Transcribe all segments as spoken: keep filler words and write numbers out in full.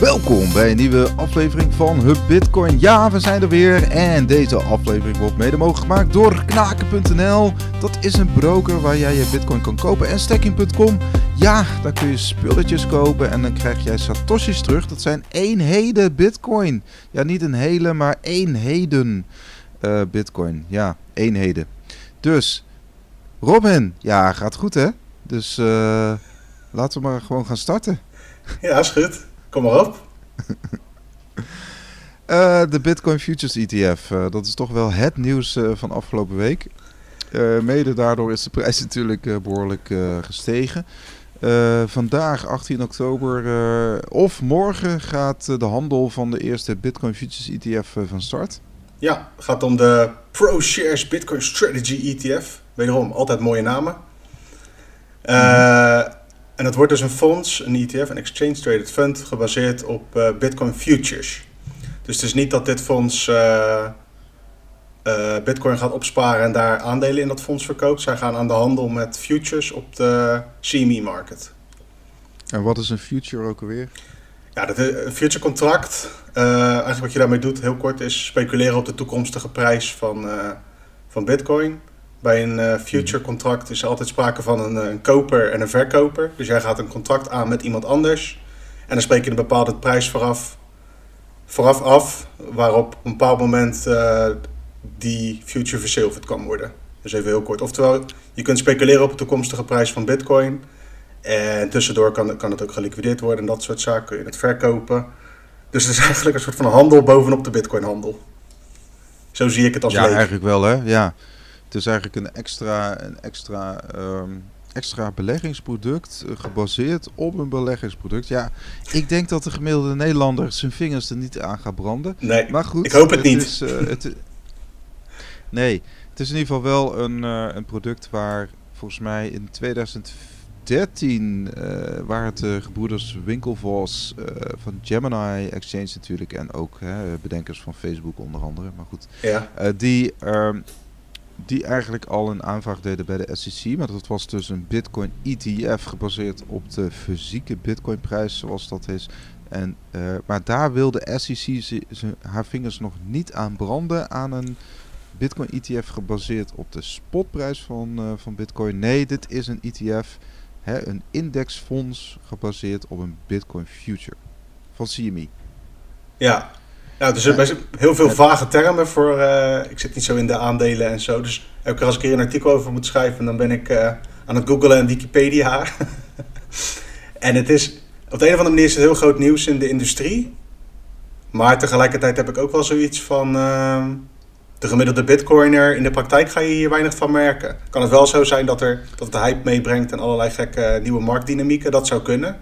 Welkom bij een nieuwe aflevering van Hub Bitcoin. Ja, we zijn er weer en deze aflevering wordt mede mogelijk gemaakt door knaken punt n l. Dat is een broker waar jij je bitcoin kan kopen. En stekking punt com, ja, daar kun je spulletjes kopen en dan krijg jij satoshis terug. Dat zijn eenheden bitcoin. Ja, niet een hele, maar eenheden uh, bitcoin. Ja, eenheden. Dus, Robin, ja, gaat goed hè? Dus uh, laten we maar gewoon gaan starten. Ja, is goed. Kom maar op. uh, de Bitcoin Futures E T F. Uh, dat is toch wel het nieuws uh, van afgelopen week. Uh, mede daardoor is de prijs natuurlijk uh, behoorlijk uh, gestegen. Uh, vandaag, achttien oktober, uh, of morgen gaat uh, de handel van de eerste Bitcoin Futures E T F uh, van start. Ja, het gaat om de ProShares Bitcoin Strategy E T F. Wederom, altijd mooie namen. Eh... Uh, mm. En dat wordt dus een fonds, een E T F, een exchange traded fund, gebaseerd op uh, Bitcoin futures. Dus het is niet dat dit fonds uh, uh, Bitcoin gaat opsparen en daar aandelen in dat fonds verkoopt. Zij gaan aan de handel met futures op de C M E-market. En wat is een future ook alweer? Ja, dat is een future contract. Uh, eigenlijk wat je daarmee doet, heel kort, is speculeren op de toekomstige prijs van, uh, van Bitcoin. Bij een future contract is er altijd sprake van een, een koper en een verkoper. Dus jij gaat een contract aan met iemand anders. En dan spreek je een bepaalde prijs vooraf, vooraf af. Waarop op een bepaald moment uh, die future verzilverd kan worden. Dus even heel kort. Oftewel, je kunt speculeren op de toekomstige prijs van Bitcoin. En tussendoor kan, kan het ook geliquideerd worden. En dat soort zaken kun je het verkopen. Dus het is eigenlijk een soort van handel bovenop de Bitcoin-handel. Zo zie ik het als leek. Ja, eigenlijk wel hè, ja. Het is eigenlijk een extra, een extra, um, extra beleggingsproduct uh, gebaseerd op een beleggingsproduct. Ja, ik denk dat de gemiddelde Nederlander zijn vingers er niet aan gaat branden. Nee, maar goed, ik hoop het, het niet. Is, uh, het, nee, het is in ieder geval wel een, uh, een product waar volgens mij in twintig dertien uh, waren het de gebroeders Winklevoss uh, van Gemini Exchange natuurlijk. En ook uh, bedenkers van Facebook onder andere. Maar goed, ja. uh, die... Um, Die eigenlijk al een aanvraag deden bij de S E C. Maar dat was dus een Bitcoin E T F gebaseerd op de fysieke Bitcoinprijs zoals dat is. En, uh, maar daar wilde de S E C ze, ze, haar vingers nog niet aan branden aan een Bitcoin E T F gebaseerd op de spotprijs van, uh, van Bitcoin. Nee, dit is een E T F, hè, een indexfonds gebaseerd op een Bitcoin future van C M E. Ja. Ja, dus er zijn heel veel vage termen voor. Uh, ik zit niet zo in de aandelen en zo. Dus elke keer als ik hier een artikel over moet schrijven, dan ben ik uh, aan het googlen en Wikipedia. En het is, op de een of andere manier is het heel groot nieuws in de industrie. Maar tegelijkertijd heb ik ook wel zoiets van, uh, de gemiddelde bitcoiner, in de praktijk ga je hier weinig van merken. Kan het wel zo zijn dat, er, dat het de hype meebrengt en allerlei gekke nieuwe marktdynamieken, dat zou kunnen.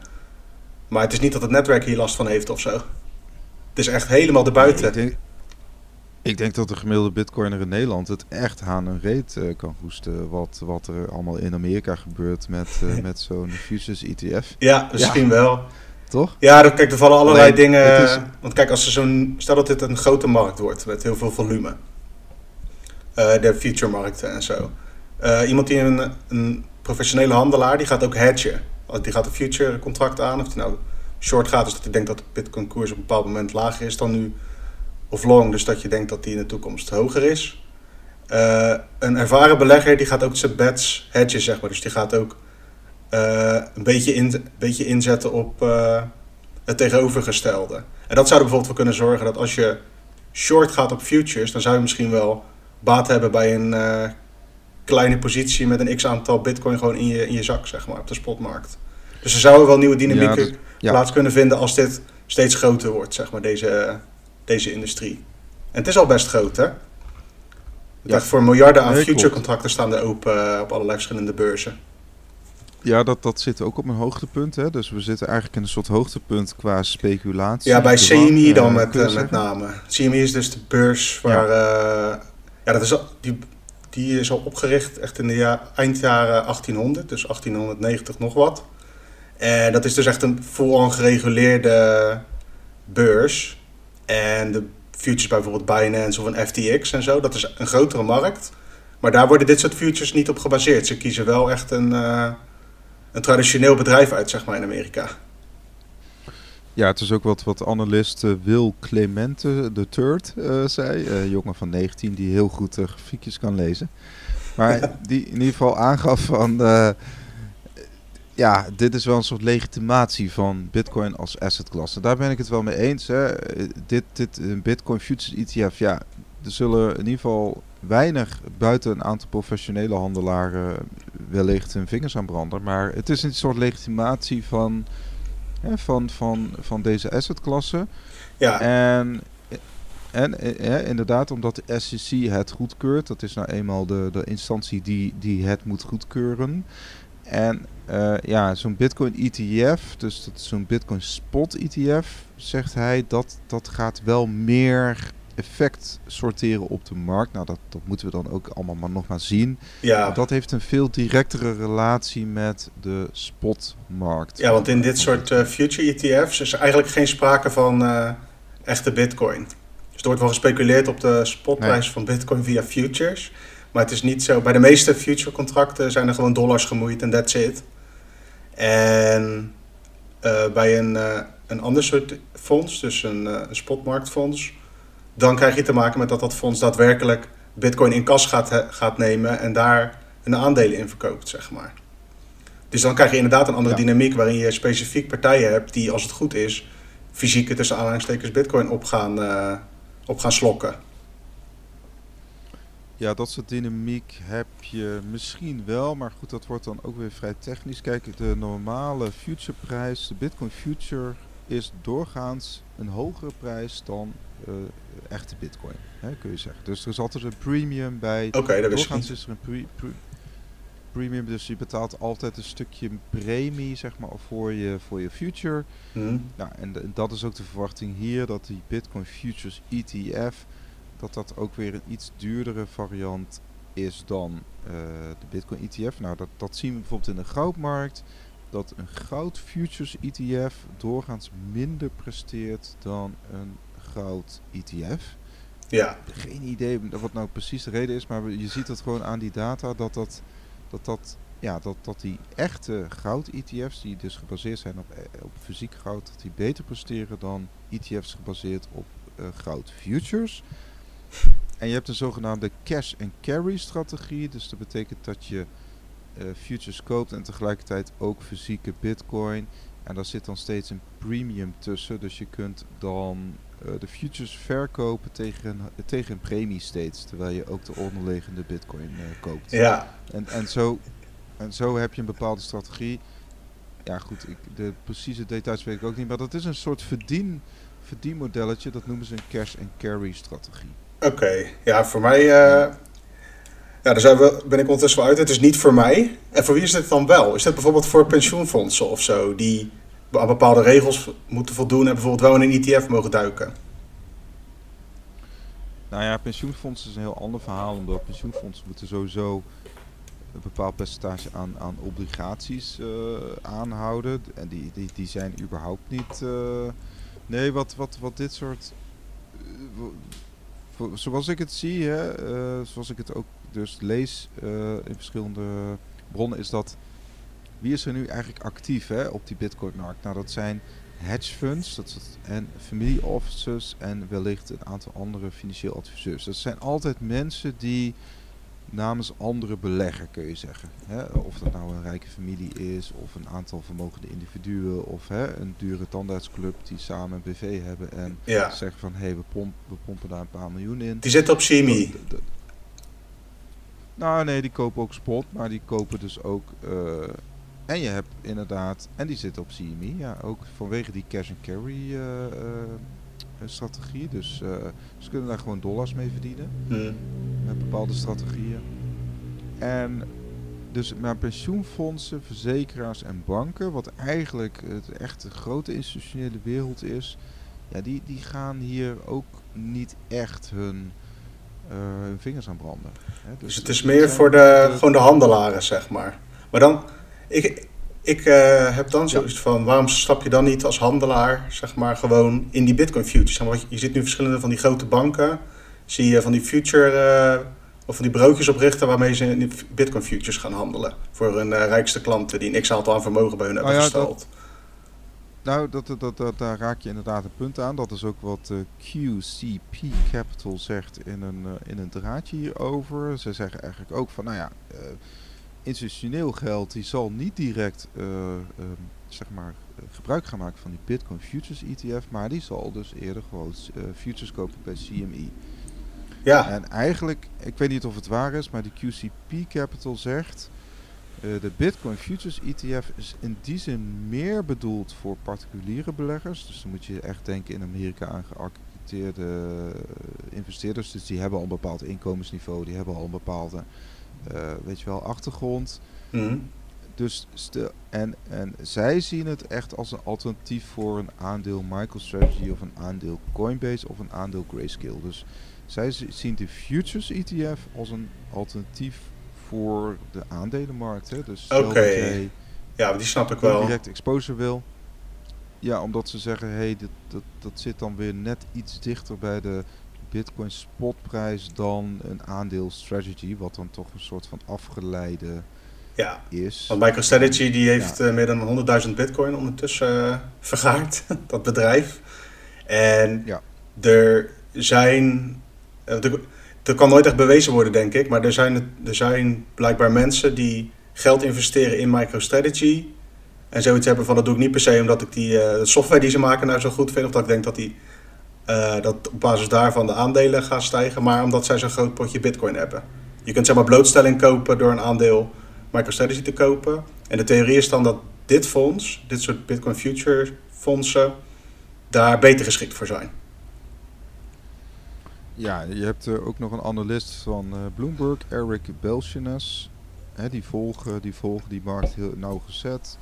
Maar het is niet dat het netwerk hier last van heeft of zo. Het is echt helemaal erbuiten. Nee, ik, denk, ik denk dat de gemiddelde bitcoiner in Nederland het echt aan een reet uh, kan hoesten. Wat, wat er allemaal in Amerika gebeurt met, uh, met zo'n futures E T F. Ja, misschien ja. wel. Toch? Ja, dan, kijk, er vallen allerlei nee, dingen. Is... Want kijk, als er zo'n, stel dat dit een grote markt wordt met heel veel volume. Uh, de futuremarkten en zo. Uh, iemand die een, een professionele handelaar, die gaat ook hedgen. Die gaat een future contract aan. Of die nou... short gaat, dus dat je denkt dat de Bitcoin koers op een bepaald moment lager is dan nu. Of long, dus dat je denkt dat die in de toekomst hoger is. Uh, een ervaren belegger die gaat ook zijn bets hedgen, zeg maar. Dus die gaat ook uh, een beetje, in, beetje inzetten op uh, het tegenovergestelde. En dat zou er bijvoorbeeld voor kunnen zorgen dat als je short gaat op futures, dan zou je misschien wel baat hebben bij een uh, kleine positie met een x-aantal Bitcoin gewoon in je, in je zak, zeg maar, op de spotmarkt. Dus er zouden wel nieuwe dynamieken ja, dus, ja. plaats kunnen vinden als dit steeds groter wordt, zeg maar, deze, deze industrie. En het is al best groot, hè? Ja. Echt voor miljarden aan nee, future contracten staan er open op allerlei verschillende beurzen. Ja, dat, dat zit ook op een hoogtepunt, hè? Dus we zitten eigenlijk in een soort hoogtepunt qua speculatie. Ja, bij C M E dan met, uh, met name. C M E is dus de beurs waar... Ja, uh, ja dat is al, die, die is al opgericht echt in de ja, eind jaren achttienhonderd, dus achttienhonderdnegentig nog wat. En dat is dus echt een full-on gereguleerde beurs. En de futures bijvoorbeeld Binance of een F T X en zo, dat is een grotere markt. Maar daar worden dit soort futures niet op gebaseerd. Ze kiezen wel echt een, uh, een traditioneel bedrijf uit, zeg maar, in Amerika. Ja, het is ook wat, wat analist uh, Will Clemente de Third uh, zei. Uh, jongen van negentien die heel goed uh, grafiekjes kan lezen. Maar ja. die in ieder geval aangaf van... Uh, ja, dit is wel een soort legitimatie van Bitcoin als assetklasse. Daar ben ik het wel mee eens. Hè. Dit, dit een Bitcoin Futures E T F, ja, er zullen in ieder geval weinig buiten een aantal professionele handelaren wellicht hun vingers aan branden. Maar het is een soort legitimatie van, hè, van, van, van deze assetklasse. Ja. En, en ja, inderdaad, omdat de S E C het goedkeurt, dat is nou eenmaal de, de instantie die, die het moet goedkeuren. En uh, ja, zo'n Bitcoin E T F, dus dat zo'n Bitcoin Spot E T F, zegt hij dat dat gaat wel meer effect sorteren op de markt. Nou, dat, dat moeten we dan ook allemaal maar nog maar zien. Ja. Maar dat heeft een veel directere relatie met de spotmarkt. Ja, want in dit soort uh, future E T F's is er eigenlijk geen sprake van uh, echte Bitcoin. Dus er wordt wel gespeculeerd op de spotprijs nee. van Bitcoin via futures. Maar het is niet zo. Bij de meeste future contracten zijn er gewoon dollars gemoeid en that's it. En uh, bij een, uh, een ander soort fonds, dus een, uh, een spotmarktfonds, dan krijg je te maken met dat dat fonds daadwerkelijk Bitcoin in kas gaat, he, gaat nemen en daar hun aandelen in verkoopt, zeg maar. Dus dan krijg je inderdaad een andere ja. dynamiek waarin je specifiek partijen hebt die, als het goed is, fysiek tussen aanhalingstekens Bitcoin op gaan, uh, op gaan slokken. Ja, dat soort dynamiek heb je misschien wel, maar goed, dat wordt dan ook weer vrij technisch. Kijk, de normale futureprijs, de Bitcoin future, is doorgaans een hogere prijs dan uh, echte Bitcoin, hè, kun je zeggen. Dus er is altijd een premium bij. Oké, okay, dat doorgaans is er een pre, pre, premium, dus je betaalt altijd een stukje premie, zeg maar, voor je, voor je future. Hmm. Nou, en, en dat is ook de verwachting hier, dat die Bitcoin futures E T F... dat dat ook weer een iets duurdere variant is dan uh, de Bitcoin E T F. Nou, dat, dat zien we bijvoorbeeld in de goudmarkt. Dat een goud futures E T F doorgaans minder presteert dan een goud E T F. Ja. Geen idee wat nou precies de reden is, maar je ziet dat gewoon aan die data dat dat, dat, dat, ja, dat, dat die echte goud E T F's, die dus gebaseerd zijn op, op fysiek goud, dat die beter presteren dan E T F's gebaseerd op uh, goud futures. En je hebt een zogenaamde cash and carry strategie. Dus dat betekent dat je uh, futures koopt en tegelijkertijd ook fysieke Bitcoin. En daar zit dan steeds een premium tussen. Dus je kunt dan uh, de futures verkopen tegen een, tegen een premie steeds. Terwijl je ook de onderliggende Bitcoin uh, koopt. Ja. En, en, zo, en zo heb je een bepaalde strategie. Ja goed, ik, de precieze details weet ik ook niet. Maar dat is een soort verdien, verdienmodelletje. Dat noemen ze een cash and carry strategie. Oké, okay. Ja, voor mij... Uh, ja, daar zijn we, ben ik ondertussen wel uit. Het is niet voor mij. En voor wie is dit dan wel? Is dat bijvoorbeeld voor pensioenfondsen of zo, die aan bepaalde regels moeten voldoen en bijvoorbeeld wel in een E T F mogen duiken? Nou ja, pensioenfondsen is een heel ander verhaal, omdat pensioenfondsen moeten sowieso een bepaald percentage aan, aan obligaties uh, aanhouden. En die, die, die zijn überhaupt niet... Uh, nee, wat, wat, wat dit soort... Uh, Zoals ik het zie, hè, uh, zoals ik het ook dus lees uh, in verschillende bronnen, is dat wie is er nu eigenlijk actief, hè, op die Bitcoin-markt? Nou, dat zijn hedge funds, dat is, en family offices en wellicht een aantal andere financieel adviseurs. Dat zijn altijd mensen die namens andere beleggen, kun je zeggen. Hè? Of dat nou een rijke familie is, of een aantal vermogende individuen, of hè, een dure tandartsclub die samen een B V hebben en ja. zeggen van, hé, hey, we, pomp, we pompen daar een paar miljoen in. Die zitten op C M E. Nou nee, die kopen ook spot, maar die kopen dus ook... Uh, en je hebt inderdaad... En die zitten op C M E, ja, ook vanwege die cash and carry uh, uh, strategie. Dus uh, ze kunnen daar gewoon dollars mee verdienen. Hmm. Met bepaalde strategieën. En dus maar pensioenfondsen, verzekeraars en banken, wat eigenlijk het echte grote institutionele wereld is, ja, die, die gaan hier ook niet echt hun, uh, hun vingers aan branden. Hè? Dus, dus het is meer voor de, gewoon de handelaren, zeg maar. Maar dan, ik, ik uh, heb dan zoiets ja. van, waarom stap je dan niet als handelaar, zeg maar, gewoon in die Bitcoin futures? Want je ziet nu verschillende van die grote banken. Zie je van die future uh, of van die broodjes oprichten waarmee ze in Bitcoin futures gaan handelen voor hun uh, rijkste klanten die een x-aantal aan vermogen bij hun hebben oh ja, gestald. Dat, Nou, dat, dat, dat, daar raak je inderdaad een punt aan. Dat is ook wat uh, Q C P Capital zegt in een, uh, in een draadje hierover. Ze zeggen eigenlijk ook van, nou ja, uh, institutioneel geld die zal niet direct uh, um, zeg maar, uh, gebruik gaan maken van die Bitcoin Futures E T F, maar die zal dus eerder gewoon uh, futures kopen bij C M E. Ja. En eigenlijk, ik weet niet of het waar is, maar die Q C P Capital zegt, Uh, de Bitcoin Futures E T F is in die zin meer bedoeld voor particuliere beleggers. Dus dan moet je echt denken in Amerika aan geaccrediteerde uh, investeerders. Dus die hebben al een bepaald inkomensniveau, die hebben al een bepaalde uh, weet je wel, achtergrond. Mm. Dus stil, en, en zij zien het echt als een alternatief voor een aandeel MicroStrategy of een aandeel Coinbase of een aandeel Grayscale. Dus zij zien de Futures E T F als een alternatief voor de aandelenmarkt. Hè? Dus stel okay. dat jij ja, die snap ik wel. Direct exposure wil. Ja, omdat ze zeggen, hey, dit, dat, dat zit dan weer net iets dichter bij de Bitcoin spotprijs dan een aandeelstrategy, wat dan toch een soort van afgeleide ja. is. Want MicroStrategy die heeft ja. meer dan honderdduizend Bitcoin ondertussen uh, vergaard, dat bedrijf. En ja. er zijn... Uh, de, Dat kan nooit echt bewezen worden, denk ik. Maar er zijn, er zijn blijkbaar mensen die geld investeren in MicroStrategy. En zoiets hebben van, dat doe ik niet per se omdat ik die uh, software die ze maken nou zo goed vind. Of dat ik denk dat die uh, dat op basis daarvan de aandelen gaan stijgen. Maar omdat zij zo'n groot potje Bitcoin hebben. Je kunt zeg maar blootstelling kopen door een aandeel MicroStrategy te kopen. En de theorie is dan dat dit fonds, dit soort Bitcoin Future fondsen, daar beter geschikt voor zijn. Ja, je hebt uh, ook nog een analist van uh, Bloomberg, Eric Belshines. Hè, die, volgen, die volgen die markt heel nauwgezet.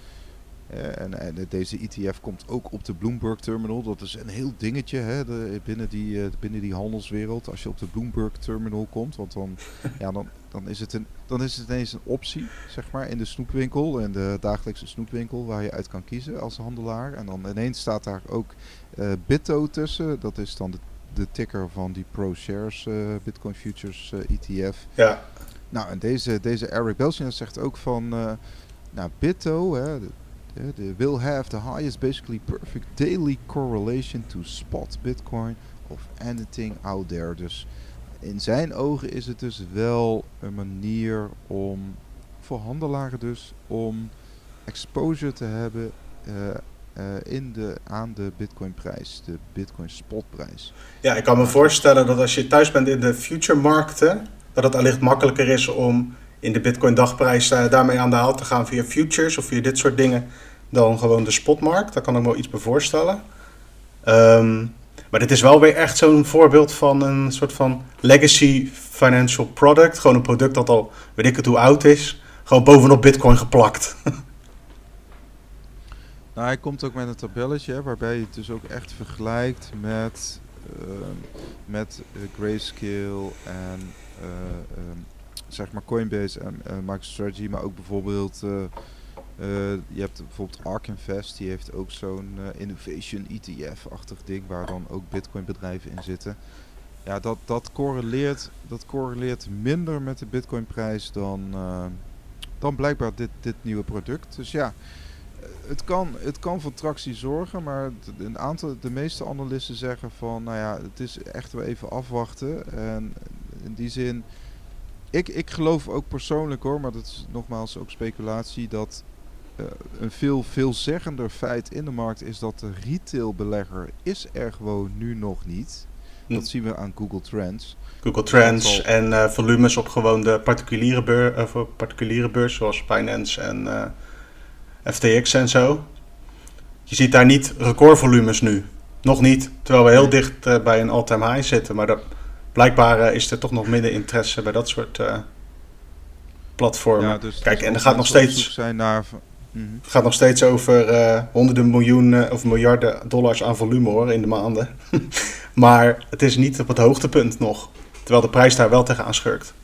Uh, en, en deze E T F komt ook op de Bloomberg Terminal. Dat is een heel dingetje hè, de, binnen, die, uh, binnen die handelswereld. Als je op de Bloomberg Terminal komt, want dan, ja, dan, dan, is het een, dan is het ineens een optie zeg maar, in de snoepwinkel, in de dagelijkse snoepwinkel, waar je uit kan kiezen als handelaar. En dan ineens staat daar ook uh, Bitto tussen. Dat is dan de de ticker van die ProShares uh, Bitcoin Futures uh, E T F. Ja. Nou, en deze, deze Eric Belsin zegt ook van, uh, nou, Bitto, hè, de, de, de will have the highest basically perfect daily correlation to spot Bitcoin of anything out there. Dus in zijn ogen is het dus wel een manier om, voor handelaren dus, om exposure te hebben uh, Uh, in de, aan de Bitcoinprijs, de Bitcoin spotprijs. Ja, ik kan me voorstellen dat als je thuis bent in de future-markten, dat het allicht makkelijker is om in de Bitcoin-dagprijs uh, daarmee aan de haal te gaan via futures of via dit soort dingen dan gewoon de spotmarkt. Daar kan ik me wel iets bij voorstellen. Um, maar dit is wel weer echt zo'n voorbeeld van een soort van legacy financial product. Gewoon een product dat al, weet ik het hoe oud is, gewoon bovenop Bitcoin geplakt. Nou, hij komt ook met een tabelletje, hè, waarbij je het dus ook echt vergelijkt met, uh, met uh, Grayscale en uh, um, zeg maar Coinbase en uh, MicroStrategy, maar ook bijvoorbeeld, uh, uh, je hebt bijvoorbeeld ARK Invest, die heeft ook zo'n uh, Innovation E T F-achtig ding, waar dan ook Bitcoin bedrijven in zitten. Ja, dat, dat, correleert, dat correleert minder met de Bitcoinprijs dan, uh, dan blijkbaar dit, dit nieuwe product. Dus ja. Het kan, het kan voor tractie zorgen, maar een aantal, de meeste analisten zeggen van, nou ja, het is echt wel even afwachten. En in die zin, ik, ik geloof ook persoonlijk hoor, maar dat is nogmaals ook speculatie, dat uh, een veel veelzeggender feit in de markt is dat de retailbelegger is er gewoon nu nog niet. Dat hm. zien we aan Google Trends. Google Trends en uh, volumes op gewoon de particuliere, beur, uh, voor particuliere beurs, zoals Binance en... Uh, F T X en zo. Je ziet daar niet recordvolumes nu. Nog niet, terwijl we heel dicht uh, bij een all-time high zitten. Maar dat, blijkbaar uh, is er toch nog minder interesse bij dat soort uh, platformen. Ja, dus kijk, en er gaat nog steeds zijn naar, mm-hmm. gaat nog steeds over uh, honderden miljoenen of miljarden dollars aan volume hoor in de maanden. Maar het is niet op het hoogtepunt nog. Terwijl de prijs daar wel tegenaan schurkt.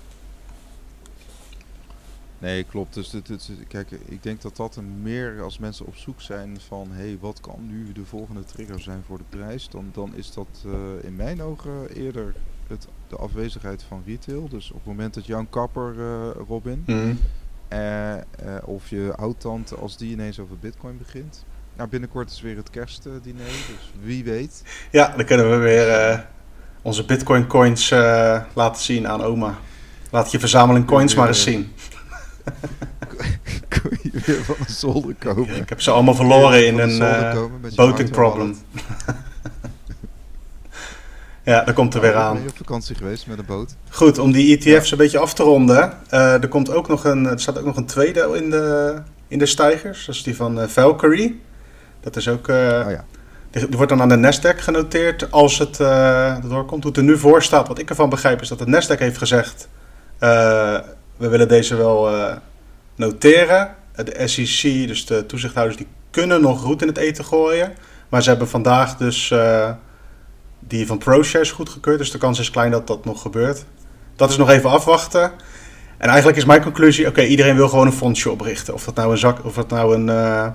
Nee, klopt. Dus dit, dit, kijk, ik denk dat dat een meer als mensen op zoek zijn van, hé, hey, wat kan nu de volgende trigger zijn voor de prijs? Dan, dan is dat uh, in mijn ogen eerder het, de afwezigheid van retail. Dus op het moment dat Jan Kapper, uh, Robin, mm. uh, uh, of je oud-tante als die ineens over Bitcoin begint, Nou, binnenkort is weer het kerstdiner, dus wie weet. Ja, dan kunnen we weer uh, onze Bitcoin coins uh, laten zien aan oma. Laat je verzameling coins maar eens zien. Kun je weer van de zolder komen. Ik heb ze allemaal verloren in een uh, boating problem. Ja, dat komt er weer aan. Ik ben op vakantie geweest met een boot. Goed, om die E T F's een beetje af te ronden. Uh, er, komt ook nog een, er staat ook nog een tweede in de, in de stijgers. Dat is die van uh, Valkyrie. Dat is ook... Uh, oh, ja. Die wordt dan aan de Nasdaq genoteerd als het uh, doorkomt. Hoe het er nu voor staat, wat ik ervan begrijp, is dat de Nasdaq heeft gezegd... Uh, we willen deze wel uh, noteren. De S E C, dus de toezichthouders, die kunnen nog roet in het eten gooien. Maar ze hebben vandaag dus... Uh, die van ProShares goedgekeurd, dus de kans is klein dat dat nog gebeurt. Dat is nog even afwachten. En eigenlijk is mijn conclusie, oké, okay, iedereen wil gewoon een fondsje oprichten. Of dat nou een zak, of dat nou een uh,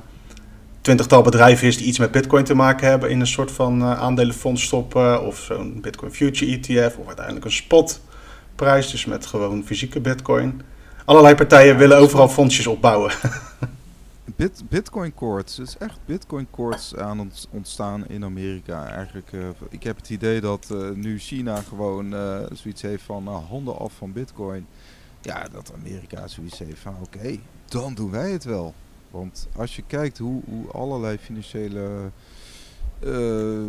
twintigtal bedrijven is die iets met Bitcoin te maken hebben in een soort van uh, aandelenfonds stoppen, of zo'n Bitcoin Future E T F, of uiteindelijk een spotprijs, dus met gewoon fysieke Bitcoin. Allerlei partijen ja, willen overal fondsjes opbouwen. Bit, Bitcoin courts, er is echt Bitcoin courts aan ontstaan in Amerika eigenlijk. Uh, ik heb het idee dat uh, nu China gewoon uh, zoiets heeft van uh, handen af van Bitcoin. Ja, dat Amerika zoiets heeft van oké, okay, dan doen wij het wel. Want als je kijkt hoe, hoe allerlei financiële uh,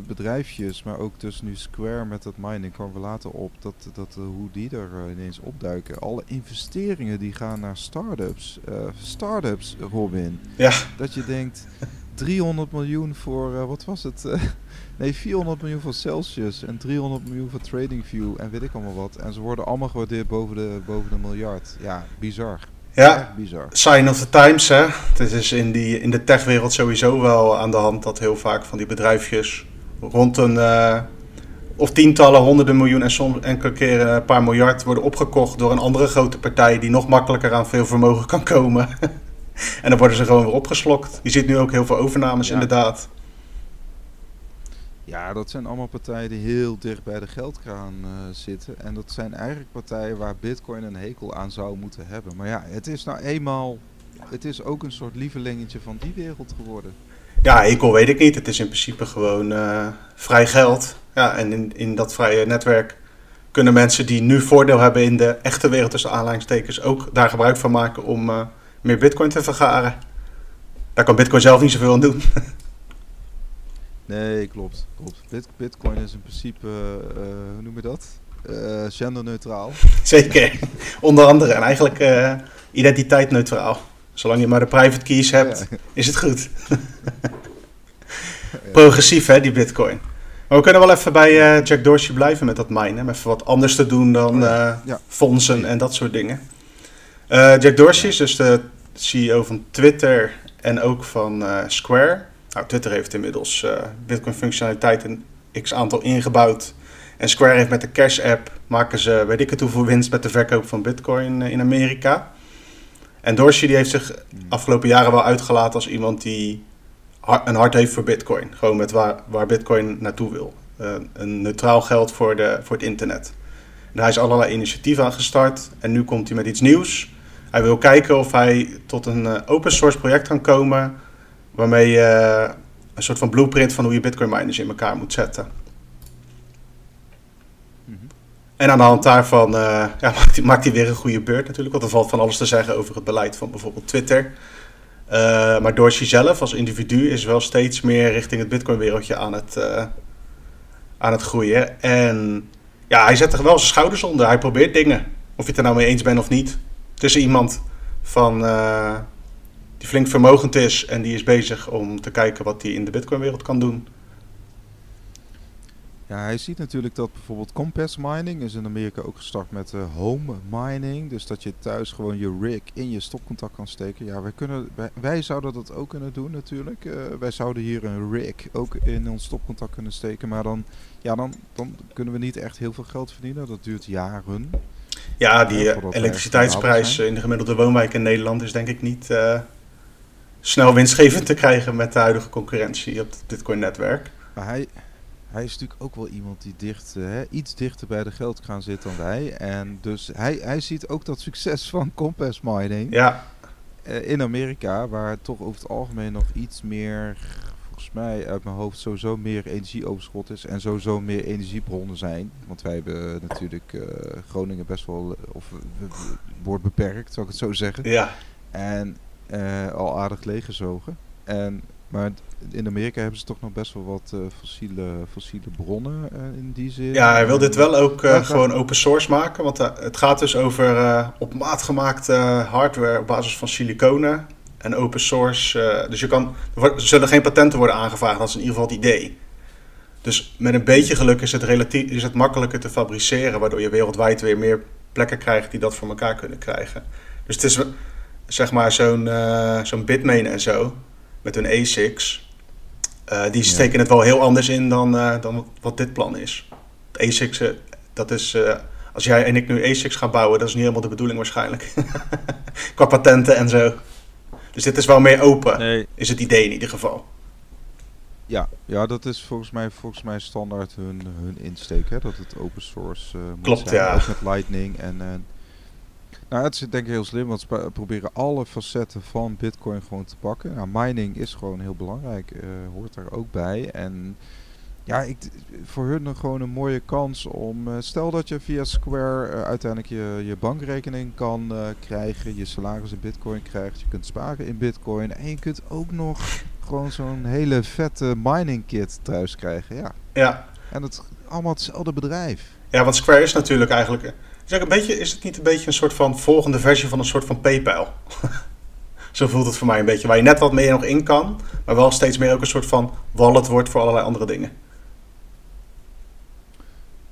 bedrijfjes, maar ook dus nu Square met dat mining, kwam we later op, dat, dat, uh, hoe die er uh, ineens opduiken. Alle investeringen die gaan naar start-ups. Uh, start-ups, Robin. Ja. Dat je denkt, driehonderd miljoen voor, uh, wat was het? Uh, nee, vierhonderd miljoen voor Celsius en driehonderd miljoen voor TradingView en weet ik allemaal wat. En ze worden allemaal gewaardeerd boven de, boven de miljard. Ja, bizar. Ja, bizar. Sign of the times, hè. Het is in, die, in de techwereld sowieso wel aan de hand dat heel vaak van die bedrijfjes rond een uh, of tientallen, honderden miljoen en soms enkele keer een paar miljard worden opgekocht door een andere grote partij die nog makkelijker aan veel vermogen kan komen. En dan worden ze gewoon weer opgeslokt. Je ziet nu ook heel veel overnames, ja. Inderdaad. Ja, dat zijn allemaal partijen die heel dicht bij de geldkraan uh, zitten. En dat zijn eigenlijk partijen waar Bitcoin een hekel aan zou moeten hebben. Maar ja, het is nou eenmaal... Het is ook een soort lievelingetje van die wereld geworden. Ja, hekel weet ik niet. Het is in principe gewoon uh, vrij geld. Ja, en in, in dat vrije netwerk kunnen mensen die nu voordeel hebben in de echte wereld, tussen aanhalingstekens, ook daar gebruik van maken om uh, meer Bitcoin te vergaren. Daar kan Bitcoin zelf niet zoveel aan doen. Nee, klopt. klopt. Bit- Bitcoin is in principe, uh, hoe noem je dat? Uh, genderneutraal. Zeker. Onder andere. En eigenlijk uh, identiteitneutraal. Zolang je maar de private keys hebt, ja. Is het goed. Progressief, hè, die Bitcoin. Maar we kunnen wel even bij uh, Jack Dorsey blijven met dat minen. Even wat anders te doen dan uh, ja. Ja. fondsen en dat soort dingen. Uh, Jack Dorsey is dus de C E O van Twitter en ook van uh, Square. Nou, Twitter heeft inmiddels uh, Bitcoin-functionaliteit een x-aantal ingebouwd. En Square heeft met de Cash-app, maken ze weet ik het hoeveel winst met de verkoop van Bitcoin uh, in Amerika. En Dorsey die heeft zich afgelopen jaren wel uitgelaten als iemand die ha- een hart heeft voor Bitcoin. Gewoon met waar, waar Bitcoin naartoe wil. Uh, een neutraal geld voor, de, voor het internet. En hij is allerlei initiatieven aangestart en nu komt hij met iets nieuws. Hij wil kijken of hij tot een uh, open-source project kan komen, waarmee je uh, een soort van blueprint van hoe je Bitcoin miners in elkaar moet zetten. Mm-hmm. En aan de hand daarvan uh, ja, maakt hij weer een goede beurt natuurlijk. Want er valt van alles te zeggen over het beleid van bijvoorbeeld Twitter. Uh, maar Dorsey zelf als individu is wel steeds meer richting het Bitcoin wereldje aan het, uh, aan het groeien. En ja, hij zet er wel zijn schouders onder. Hij probeert dingen. Of je het er nou mee eens bent of niet. Tussen iemand van... Uh, die flink vermogend is en die is bezig om te kijken wat hij in de Bitcoin-wereld kan doen. Ja, hij ziet natuurlijk dat bijvoorbeeld Compass Mining is in Amerika ook gestart met uh, home mining. Dus dat je thuis gewoon je rig in je stopcontact kan steken. Ja, wij, kunnen, wij, wij zouden dat ook kunnen doen natuurlijk. Uh, wij zouden hier een rig ook in ons stopcontact kunnen steken. Maar dan, ja, dan, dan kunnen we niet echt heel veel geld verdienen. Dat duurt jaren. Ja, die uh, elektriciteitsprijs in de gemiddelde woonwijk in Nederland is denk ik niet... Uh, snel winstgevend te krijgen met de huidige concurrentie op het Bitcoin-netwerk. Maar hij, hij is natuurlijk ook wel iemand die dicht, hè, iets dichter bij de geldkraan zit dan wij. En dus hij, hij ziet ook dat succes van Compass Mining. Ja. uh, in Amerika, waar toch over het algemeen nog iets meer, volgens mij uit mijn hoofd, sowieso meer energieoverschot is en sowieso meer energiebronnen zijn. Want wij hebben natuurlijk uh, Groningen best wel, of wordt beperkt, zou ik het zo zeggen. Ja. En uh, al aardig leeggezogen. En, maar in Amerika hebben ze toch nog best wel wat uh, fossiele, fossiele bronnen uh, in die zin. Ja, hij wil dit wel ook uh, ja, gewoon open source maken. Want uh, het gaat dus over uh, op maat gemaakte uh, hardware op basis van siliconen. En open source, uh, dus je kan, er zullen geen patenten worden aangevraagd, dat is in ieder geval het idee. Dus met een beetje geluk is het, relatief, is het makkelijker te fabriceren, waardoor je wereldwijd weer meer plekken krijgt die dat voor elkaar kunnen krijgen. Dus het is zeg maar zo'n, uh, zo'n Bitmain en zo, met hun A S I Cs, uh, die ja. steken het wel heel anders in dan, uh, dan wat dit plan is. A S I Cs, uh, dat is... Uh, als jij en ik nu A S I Cs gaan bouwen, dat is niet helemaal de bedoeling waarschijnlijk. Qua patenten en zo. Dus dit is wel meer open, nee. is het idee in ieder geval. Ja, ja dat is volgens mij, volgens mij standaard hun, hun insteek, hè? Dat het open source uh, moet Klopt, zijn. Ja. Ook met Lightning. En, en... Nou, het is denk ik heel slim, want ze proberen alle facetten van Bitcoin gewoon te pakken. Nou, mining is gewoon heel belangrijk, uh, hoort daar ook bij. En ja, ik, voor hun gewoon een mooie kans om... Uh, stel dat je via Square uh, uiteindelijk je, je bankrekening kan uh, krijgen. Je salaris in bitcoin krijgt. Je kunt sparen in bitcoin. En je kunt ook nog gewoon zo'n hele vette mining kit thuis krijgen. Ja. ja. En dat is allemaal hetzelfde bedrijf. Ja, want Square is natuurlijk eigenlijk... Is, een beetje, is het niet een beetje een soort van volgende versie van een soort van PayPal? Zo voelt het voor mij een beetje. Waar je net wat meer nog in kan. Maar wel steeds meer ook een soort van wallet wordt voor allerlei andere dingen.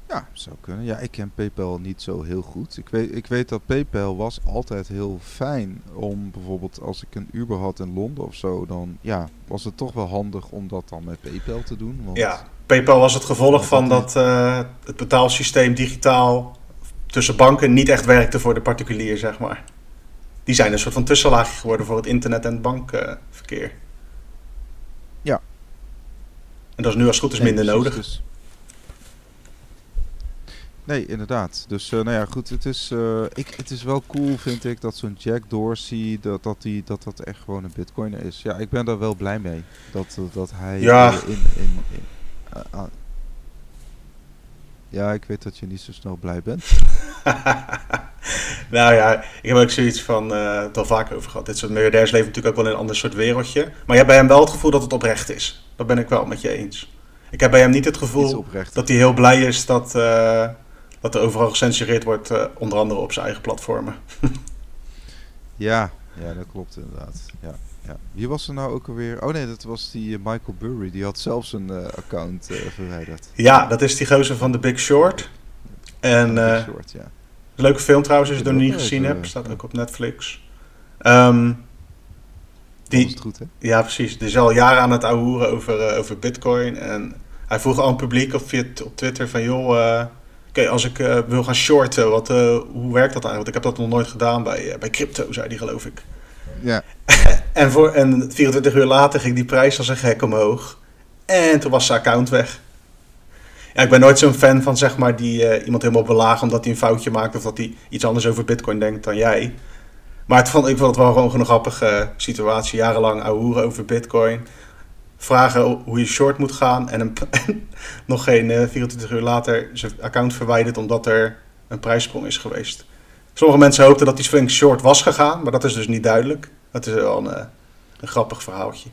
Ja, zou kunnen. Ja, ik ken PayPal niet zo heel goed. Ik weet, ik weet dat PayPal was altijd heel fijn om bijvoorbeeld als ik een Uber had in Londen of zo, dan ja, was het toch wel handig om dat dan met PayPal te doen. Want ja, PayPal was het gevolg van dat uh, het betaalsysteem digitaal tussen banken niet echt werkte voor de particulier, zeg maar. Die zijn een soort van tussenlaagje geworden voor het internet en het bankverkeer. Uh, ja. En dat is nu als het goed is minder nee, nodig. Dus. Nee, inderdaad. Dus uh, nou ja, goed, het is, uh, ik, het is wel cool, vind ik, dat zo'n Jack Dorsey, dat dat, die, dat dat echt gewoon een bitcoiner is. Ja, ik ben daar wel blij mee. Dat, dat hij... Ja. Uh, in, in, in, uh, uh, ja, ik weet dat je niet zo snel blij bent. Nou ja, ik heb ook zoiets van, uh, het al vaak over gehad. Dit soort miljardairs leven natuurlijk ook wel in een ander soort wereldje. Maar je hebt bij hem wel het gevoel dat het oprecht is. Dat ben ik wel met je eens. Ik heb bij hem niet het gevoel dat hij heel blij is dat... Uh, dat er overal gecensureerd wordt, uh, onder andere op zijn eigen platformen. ja, ja, dat klopt inderdaad. Ja, ja. Wie was er nou ook alweer? Oh nee, dat was die Michael Burry. Die had zelfs een uh, account uh, verwijderd. Ja, dat is die gozer van The Big Short. En, uh, Big Short, ja. Een leuke film trouwens, als je het nog niet gezien uh, hebt. Staat ook op Netflix. Um, die, dat is goed, hè? Ja, precies. Die is al jaren aan het ouwehoeren over, uh, over bitcoin. En hij vroeg al een publiek op, via, op Twitter van... joh. Uh, Oké, okay, als ik uh, wil gaan shorten, wat, uh, hoe werkt dat eigenlijk? Want ik heb dat nog nooit gedaan bij, uh, bij crypto, zei die, geloof ik. Ja. en, voor, en vierentwintig uur later ging die prijs als een gek omhoog. En toen was zijn account weg. Ja, ik ben nooit zo'n fan van, zeg maar, die uh, iemand helemaal belagen omdat hij een foutje maakt of dat hij iets anders over bitcoin denkt dan jij. Maar het vond, ik vond het wel gewoon een grappige situatie. Jarenlang ouwehoeren over bitcoin. Vragen hoe je short moet gaan en, een, en nog geen uh, vierentwintig uur later zijn account verwijderd omdat er een prijssprong is geweest. Sommige mensen hoopten dat hij flink short was gegaan, maar dat is dus niet duidelijk. Dat is wel een, uh, een grappig verhaaltje.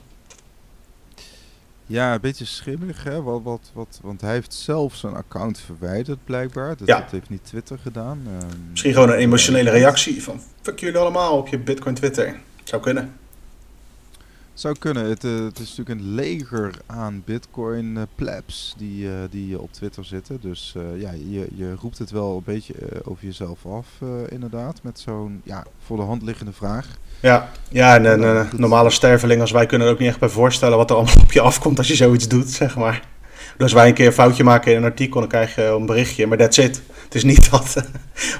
Ja, een beetje schimmig, hè? Wat, wat, wat, want hij heeft zelf zijn account verwijderd blijkbaar. Dus ja. Dat heeft niet Twitter gedaan. Uh, Misschien gewoon een emotionele reactie van fuck jullie allemaal op je Bitcoin Twitter. Zou kunnen. Zou kunnen. Het, uh, het is natuurlijk een leger aan bitcoin uh, plebs die, uh, die op Twitter zitten. Dus uh, ja, je, je roept het wel een beetje uh, over jezelf af, uh, inderdaad. Met zo'n ja, voor de hand liggende vraag. Ja, ja en een uh, normale sterveling als wij kunnen er ook niet echt bij voorstellen wat er allemaal op je afkomt als je zoiets doet, zeg maar. Als wij een keer een foutje maken in een artikel, dan krijg je een berichtje. Maar that's it. Het is niet dat uh,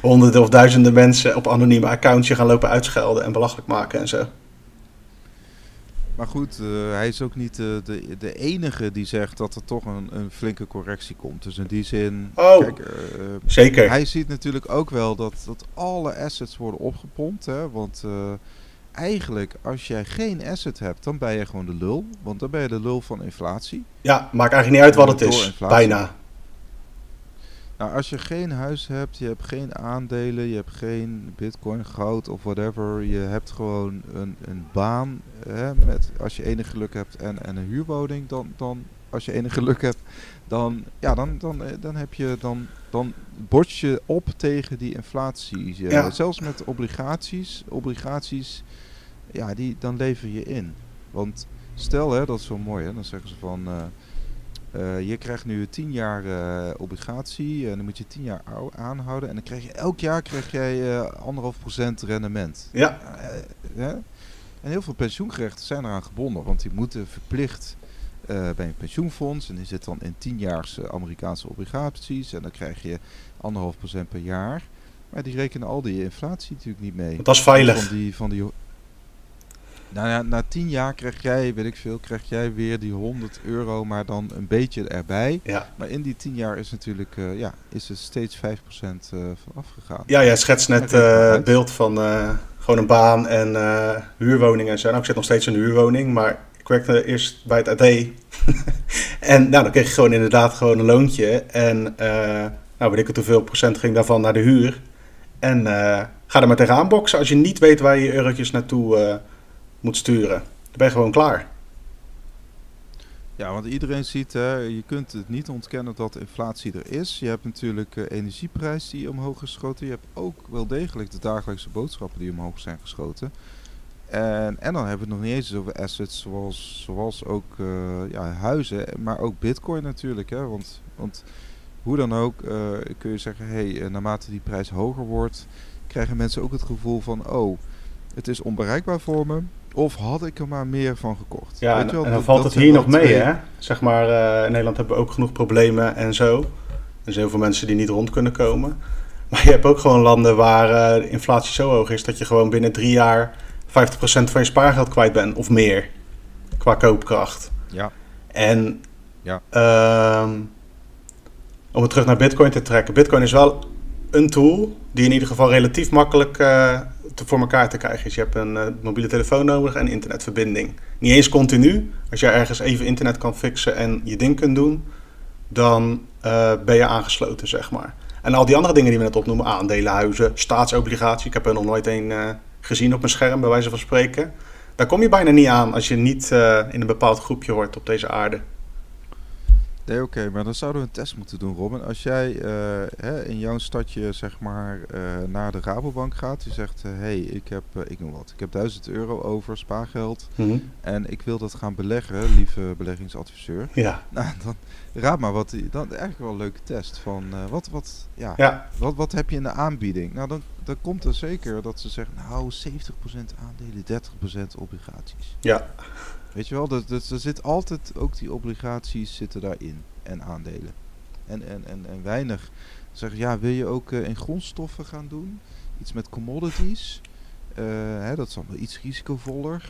honderden of duizenden mensen op anonieme accounts je gaan lopen uitschelden en belachelijk maken en zo. Maar goed, uh, hij is ook niet de, de, de enige die zegt dat er toch een, een flinke correctie komt. Dus in die zin... Oh, kijk, uh, zeker. Hij ziet natuurlijk ook wel dat, dat alle assets worden opgepompt. Hè? Want uh, eigenlijk als jij geen asset hebt, dan ben je gewoon de lul. Want dan ben je de lul van inflatie. Ja, maakt eigenlijk niet uit wat het is. Bijna. Nou, als je geen huis hebt, je hebt geen aandelen, je hebt geen bitcoin, goud of whatever. Je hebt gewoon een, een baan. Hè, met, als je enig geluk hebt en, en een huurwoning, dan, dan als je enig geluk hebt, dan, ja, dan, dan, dan heb je dan, dan bots je op tegen die inflatie. Ja. Ja. Zelfs met obligaties. Obligaties, ja, die, dan lever je in. Want stel, hè, dat is wel mooi, hè, dan zeggen ze van... Uh, Uh, je krijgt nu tien jaar uh, obligatie en uh, dan moet je tien jaar ou- aanhouden. En dan krijg je elk jaar krijg jij anderhalf uh, procent rendement. Ja. Uh, uh, yeah. En heel veel pensioengerechten zijn eraan gebonden. Want die moeten verplicht uh, bij een pensioenfonds. En die zit dan in tienjaars uh, Amerikaanse obligaties. En dan krijg je anderhalf procent per jaar. Maar die rekenen al die inflatie natuurlijk niet mee. Dat is veilig. Van die, van die Nou ja, na tien jaar krijg jij, weet ik veel, krijg jij weer die honderd euro, maar dan een beetje erbij. Ja. Maar in die tien jaar is natuurlijk, uh, ja, is er steeds vijf procent uh, van afgegaan. Ja, jij schetst net het uh, beeld van uh, gewoon een baan en uh, huurwoning en zo. Nou, ik zit nog steeds in een huurwoning, maar ik werkte eerst bij het A D. En nou, dan kreeg je gewoon inderdaad gewoon een loontje. En uh, nou, weet ik het hoeveel procent ging daarvan naar de huur. En uh, ga er maar tegenaan boksen als je niet weet waar je eurotjes naartoe... Uh, moet sturen. Dan ben je gewoon klaar. Ja, want iedereen ziet, hè, je kunt het niet ontkennen dat inflatie er is. Je hebt natuurlijk uh, energieprijs die omhoog geschoten. Je hebt ook wel degelijk de dagelijkse boodschappen die omhoog zijn geschoten. En, en dan hebben we het nog niet eens over assets zoals, zoals ook uh, ja, huizen, maar ook bitcoin natuurlijk. Hè, want, want hoe dan ook uh, kun je zeggen, hey, uh, naarmate die prijs hoger wordt, krijgen mensen ook het gevoel van, oh, het is onbereikbaar voor me. Of had ik er maar meer van gekocht? Ja, weet je wel, en dan dat, valt het hier nog mee, hè? Zeg maar, uh, in Nederland hebben we ook genoeg problemen en zo. Er zijn heel veel mensen die niet rond kunnen komen. Maar je hebt ook gewoon landen waar uh, de inflatie zo hoog is... dat je gewoon binnen drie jaar vijftig procent van je spaargeld kwijt bent. Of meer. Qua koopkracht. Ja. En ja. Uh, om het terug naar Bitcoin te trekken. Bitcoin is wel een tool die in ieder geval relatief makkelijk... Uh, Te voor elkaar te krijgen is. Je hebt een uh, mobiele telefoon nodig en internetverbinding. Niet eens continu. Als jij ergens even internet kan fixen en je ding kunt doen, dan uh, ben je aangesloten, zeg maar. En al die andere dingen die we net opnoemen, aandelenhuizen, staatsobligatie. Ik heb er nog nooit een uh, gezien op mijn scherm, bij wijze van spreken. Daar kom je bijna niet aan als je niet uh, in een bepaald groepje hoort op deze aarde. Nee, oké, okay, maar dan zouden we een test moeten doen, Robin. Als jij uh, hè, in jouw stadje, zeg maar, uh, naar de Rabobank gaat. Die zegt, hé, uh, hey, ik heb, uh, ik noem wat, ik heb duizend euro over spaargeld. Mm-hmm. En ik wil dat gaan beleggen, lieve beleggingsadviseur. Ja. Nou, dan raad maar wat, die, dan eigenlijk wel een leuke test van, uh, wat, wat, ja, ja. Wat, wat heb je in de aanbieding? Nou, dan, dan komt er zeker dat ze zeggen, nou, zeventig procent aandelen, dertig procent obligaties. Ja. Weet je wel, er, er, er zit altijd ook die obligaties zitten daarin en aandelen. En, en, en, en weinig. Zeggen, ja, wil je ook uh, in grondstoffen gaan doen? Iets met commodities. Uh, hè, dat is allemaal iets risicovoller.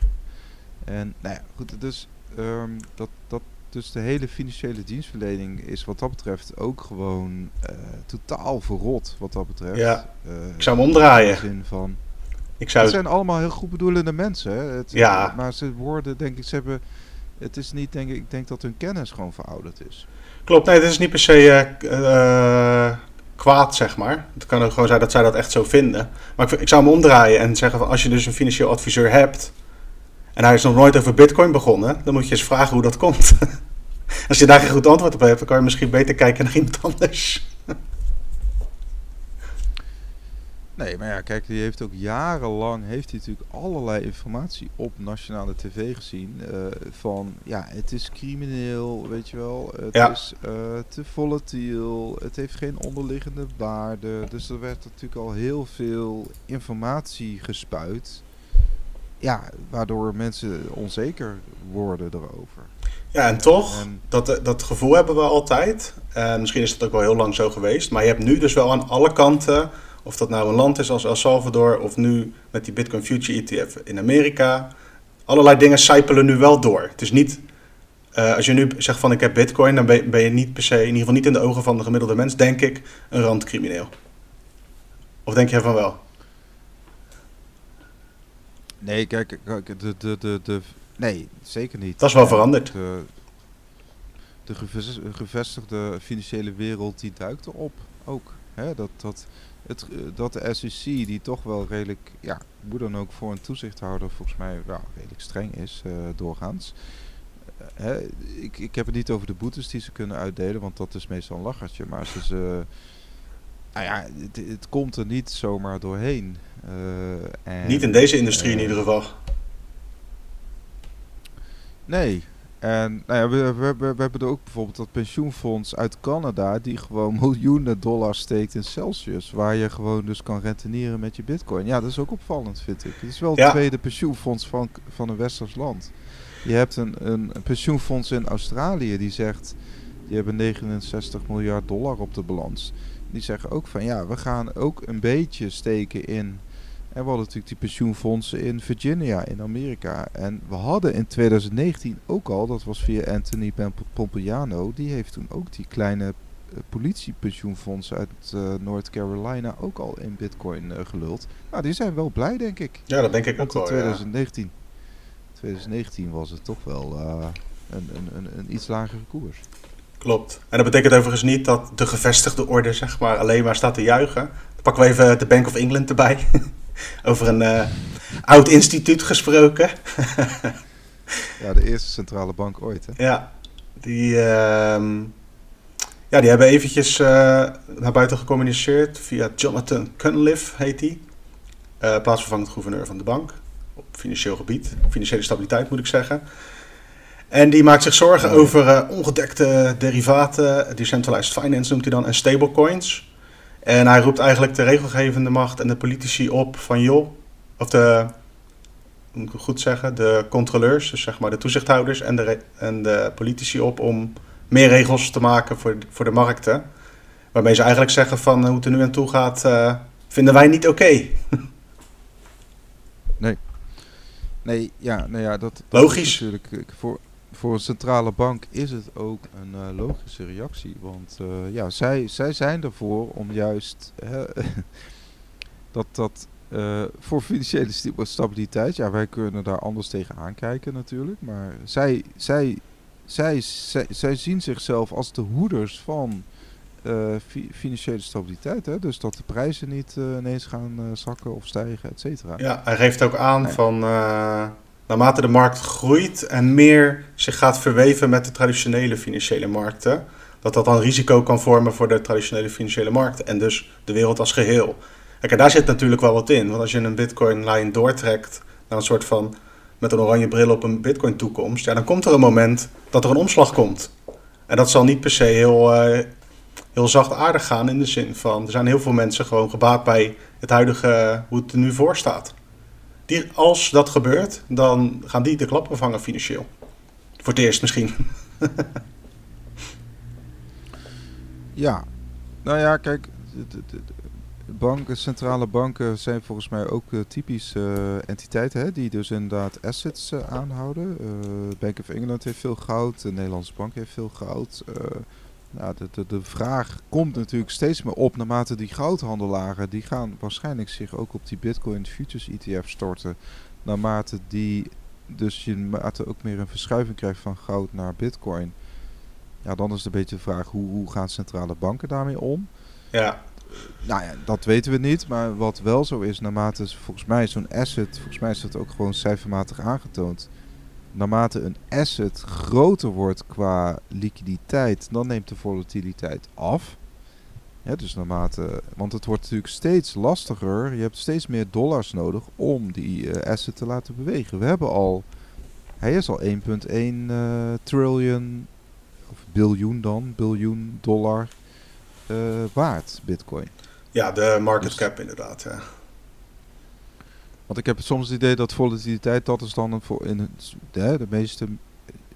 En nou ja, goed, dus, um, dat, dat, dus de hele financiële dienstverlening is wat dat betreft ook gewoon uh, totaal verrot. Wat dat betreft. Ja, uh, ik zou hem omdraaien. In de zin van... Het zou... zijn allemaal heel goedbedoelende mensen. Het, ja. Maar ze worden, denk ik, ze hebben... Het is niet, denk ik, ik denk dat hun kennis gewoon verouderd is. Klopt, nee, het is niet per se uh, uh, kwaad, zeg maar. Het kan ook gewoon zijn dat zij dat echt zo vinden. Maar ik, ik zou hem omdraaien en zeggen van, als je dus een financieel adviseur hebt... en hij is nog nooit over bitcoin begonnen... dan moet je eens vragen hoe dat komt. Als je daar geen goed antwoord op hebt... dan kan je misschien beter kijken naar iemand anders... Nee, maar ja, kijk, die heeft ook jarenlang heeft hij natuurlijk allerlei informatie op nationale tv gezien. Uh, van, ja, het is crimineel, weet je wel. Het ja. is uh, te volatiel. Het heeft geen onderliggende waarde. Dus er werd natuurlijk al heel veel informatie gespuit. Ja, waardoor mensen onzeker worden erover. Ja, en toch, en, dat, dat gevoel hebben we altijd. Uh, misschien is dat ook wel heel lang zo geweest. Maar je hebt nu dus wel aan alle kanten... Of dat nou een land is als El Salvador of nu met die Bitcoin Future E T F in Amerika. Allerlei dingen sijpelen nu wel door. Het is niet, uh, als je nu zegt van ik heb bitcoin, dan ben je, ben je niet per se, in ieder geval niet in de ogen van de gemiddelde mens, denk ik, een randcrimineel. Of denk jij van wel? Nee, kijk, kijk de, de, de, de, nee, zeker niet. Dat is wel veranderd. De, de gevestigde financiële wereld die duikte op ook. Hè? Dat, dat, het, dat de S E C, die toch wel redelijk, ja, hoe dan ook voor een toezichthouder volgens mij wel redelijk streng is uh, doorgaans. Hè? Ik, ik heb het niet over de boetes die ze kunnen uitdelen, want dat is meestal een lachertje. Maar ze... ze Nou ah ja, het, het komt er niet zomaar doorheen. Uh, en, niet in deze industrie uh, in ieder geval. Nee. En nou ja, we, we, we, we hebben er ook bijvoorbeeld dat pensioenfonds uit Canada... die gewoon miljoenen dollars steekt in Celsius... waar je gewoon dus kan rentenieren met je bitcoin. Ja, dat is ook opvallend, vind ik. Het is wel het ja. tweede pensioenfonds van, van een westers land. Je hebt een, een, een pensioenfonds in Australië die zegt... die hebben negenenzestig miljard dollar op de balans... Die zeggen ook van ja, we gaan ook een beetje steken in. En we hadden natuurlijk die pensioenfondsen in Virginia, in Amerika. En we hadden in twintig negentien ook al, dat was via Anthony Pompliano. Die heeft toen ook die kleine politiepensioenfondsen uit uh, North Carolina ook al in bitcoin uh, geluld. Nou, die zijn wel blij, denk ik. Ja, dat denk ik ook wel, twintig negentien, ja. twintig negentien was het toch wel uh, een, een, een, een iets lagere koers. Klopt. En dat betekent overigens niet dat de gevestigde orde, zeg maar, alleen maar staat te juichen. Dan pakken we even de Bank of England erbij. Over een uh, oud instituut gesproken. Ja, de eerste centrale bank ooit, hè? Ja, die, uh, ja, die hebben eventjes uh, naar buiten gecommuniceerd via Jonathan Cunliffe, heet hij. Uh, plaatsvervangend gouverneur van de bank. Op financieel gebied. Financiële stabiliteit, moet ik zeggen. En die maakt zich zorgen over uh, ongedekte derivaten, decentralized finance noemt hij dan, en stablecoins. En hij roept eigenlijk de regelgevende macht en de politici op van joh, of de, moet ik het goed zeggen, de controleurs, dus zeg maar de toezichthouders en de, re- en de politici op om meer regels te maken voor, voor de markten. Waarmee ze eigenlijk zeggen van uh, hoe het er nu aan toe gaat, uh, vinden wij niet oké. Okay. Nee. Nee, ja, nou ja, dat, dat logisch. Is natuurlijk voor... Voor een centrale bank is het ook een uh, logische reactie. Want uh, ja, zij, zij zijn ervoor om juist uh, dat dat uh, voor financiële stabiliteit. Ja, wij kunnen daar anders tegen aankijken natuurlijk. Maar zij, zij, zij, zij, zij zien zichzelf als de hoeders van uh, fi- financiële stabiliteit. Hè? Dus dat de prijzen niet uh, ineens gaan uh, zakken of stijgen, et cetera. Ja, hij geeft ook aan nee. van... Uh... Naarmate de markt groeit en meer zich gaat verweven met de traditionele financiële markten, dat dat dan risico kan vormen voor de traditionele financiële markten en dus de wereld als geheel. Kijk, en daar zit natuurlijk wel wat in, want als je een bitcoinlijn doortrekt naar een soort van met een oranje bril op een bitcoin toekomst, ja, dan komt er een moment dat er een omslag komt. En dat zal niet per se heel, uh, heel zachtaardig gaan in de zin van, er zijn heel veel mensen gewoon gebaat bij het huidige, hoe het er nu voor staat. Die, als dat gebeurt, dan gaan die de klappen vangen financieel. Voor het eerst misschien. Ja, nou ja, kijk, de, de, de banken, centrale banken zijn volgens mij ook uh, typisch uh, entiteiten, hè, die dus inderdaad assets uh, aanhouden. Uh, Bank of England heeft veel goud, de Nederlandse bank heeft veel goud. Uh, nou, de, de, de vraag komt natuurlijk steeds meer op naarmate die goudhandelaren, die gaan waarschijnlijk zich ook op die Bitcoin Futures E T F storten. Naarmate die, dus je naarmate ook meer een verschuiving krijgt van goud naar Bitcoin. Ja, dan is het een beetje de vraag, hoe, hoe gaan centrale banken daarmee om? Ja. Nou ja, dat weten we niet, maar wat wel zo is, naarmate volgens mij zo'n asset, volgens mij is dat ook gewoon cijfermatig aangetoond. Naarmate een asset groter wordt qua liquiditeit, dan neemt de volatiliteit af. Ja, dus naarmate, want het wordt natuurlijk steeds lastiger. Je hebt steeds meer dollars nodig om die uh, asset te laten bewegen. We hebben al, hij is al één komma één uh, triljoen, of biljoen dan, biljoen dollar uh, waard, bitcoin. Ja, de market dus, cap inderdaad, ja. Want ik heb soms het idee dat volatiliteit, dat is dan een vo- in het, de, de meeste,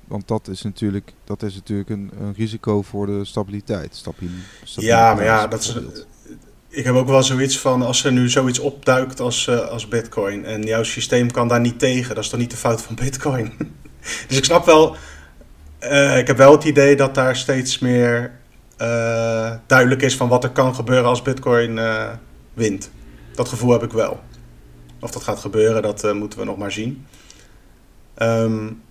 want dat is natuurlijk, dat is natuurlijk een, een risico voor de stabiliteit. Stabiel, stabiel, ja, maar ja, dat is, ik heb ook wel zoiets van, als er nu zoiets opduikt als, uh, als bitcoin en jouw systeem kan daar niet tegen, dat is dan niet de fout van bitcoin. Dus ik snap wel, uh, ik heb wel het idee dat daar steeds meer uh, duidelijk is van wat er kan gebeuren als bitcoin uh, wint. Dat gevoel heb ik wel. Of dat gaat gebeuren, dat uh, moeten we nog maar zien. Um,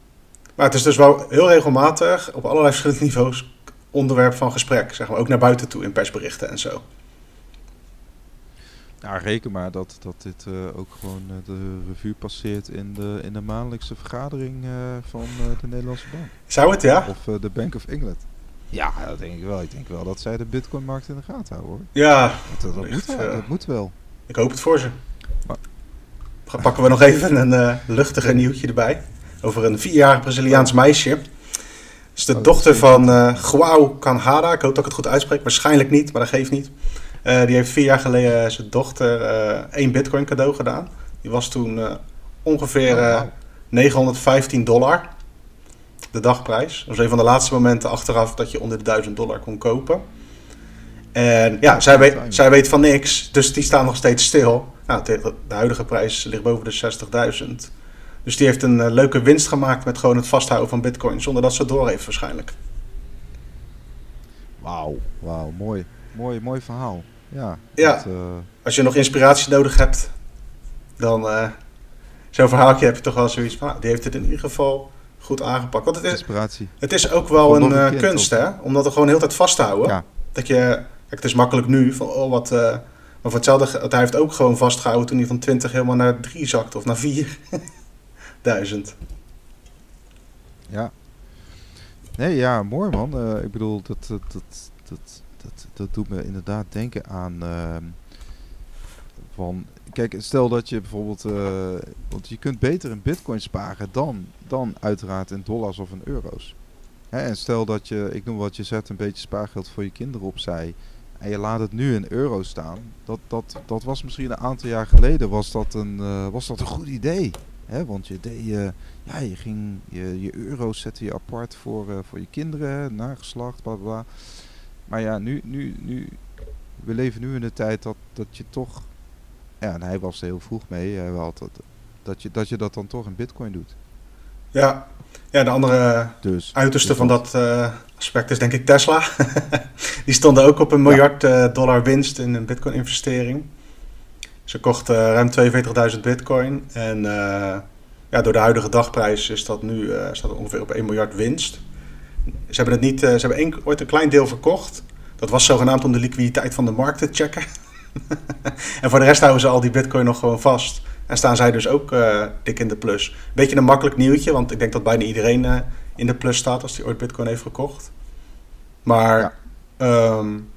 maar het is dus wel heel regelmatig op allerlei verschillende niveaus onderwerp van gesprek. Zeg maar, ook naar buiten toe in persberichten en zo. Nou, reken maar dat, dat dit uh, ook gewoon uh, de revue passeert in de, in de maandelijkse vergadering uh, van uh, de Nederlandse Bank. Zou het, ja? Of de uh, Bank of England. Ja, dat denk ik wel. Ik denk wel dat zij de bitcoinmarkt in de gaten houden, hoor. Ja. Dat, dat, moet, wel, uh, dat moet wel. Ik hoop het voor ze. Maar, pakken we nog even een uh, luchtiger nieuwtje erbij. Over een vierjarig Braziliaans meisje. Dat is de oh, dochter is van uh, João Canhara. Ik hoop dat ik het goed uitspreek. Waarschijnlijk niet, maar dat geeft niet. Uh, die heeft vier jaar geleden uh, zijn dochter uh, één bitcoin cadeau gedaan. Die was toen uh, ongeveer uh, negenhonderdvijftien dollar. De dagprijs. Dat was een van de laatste momenten achteraf dat je onder de duizend dollar kon kopen. En ja, zij weet, zij weet van niks. Dus die staan nog steeds stil. Nou, de huidige prijs ligt boven de zestigduizend. Dus die heeft een uh, leuke winst gemaakt met gewoon het vasthouden van bitcoin. Zonder dat ze het door heeft waarschijnlijk. Wauw, wauw, mooi. Mooi, mooi verhaal. Ja, ja. Dat, uh... als je nog inspiratie nodig hebt, dan uh, zo'n verhaaltje heb je toch wel zoiets van, ah, die heeft het in ieder geval goed aangepakt. Want het is, inspiratie. Het is ook wel gewoon een uh, kunst, hè? Om dat er gewoon heel tijd vast te houden. Ja. Dat je, kijk, het is makkelijk nu, van, oh, wat, uh, maar voor hetzelfde, hij heeft ook gewoon vastgehouden toen hij van twintig helemaal naar drie zakte, of naar vier. Duizend. Ja. Nee, ja, mooi man. Uh, ik bedoel, dat... dat, dat, dat... Dat, dat doet me inderdaad denken aan uh, van, kijk, stel dat je bijvoorbeeld, uh, want je kunt beter in bitcoin sparen dan, dan uiteraard in dollars of in euro's. Hè, en stel dat je, ik noem wat, je zet een beetje spaargeld voor je kinderen opzij en je laat het nu in euro's staan. Dat, dat, dat was misschien een aantal jaar geleden, was dat een, uh, was dat een goed idee. Hè, want je deed, uh, ja, je ging, je, je euro's zette je apart voor, uh, voor je kinderen, nageslacht, bla bla. Maar ja, nu, nu, nu, we leven nu in de tijd dat, dat je toch, ja, en hij was er heel vroeg mee, hij had dat, dat, je, dat je dat dan toch in bitcoin doet. Ja, ja, de andere dus, uiterste dus van dat uh, aspect is denk ik Tesla. Die stonden ook op een miljard ja. uh, dollar winst in een bitcoin investering. Ze kochten uh, ruim tweeënveertigduizend bitcoin en uh, ja, door de huidige dagprijs is dat nu uh, staat ongeveer op één miljard winst. Ze hebben het niet, ze hebben een, ooit een klein deel verkocht. Dat was zogenaamd om de liquiditeit van de markt te checken. En voor de rest houden ze al die bitcoin nog gewoon vast. En staan zij dus ook uh, dik in de plus. Beetje een makkelijk nieuwtje, want ik denk dat bijna iedereen uh, in de plus staat als die ooit bitcoin heeft gekocht. Maar ja, um,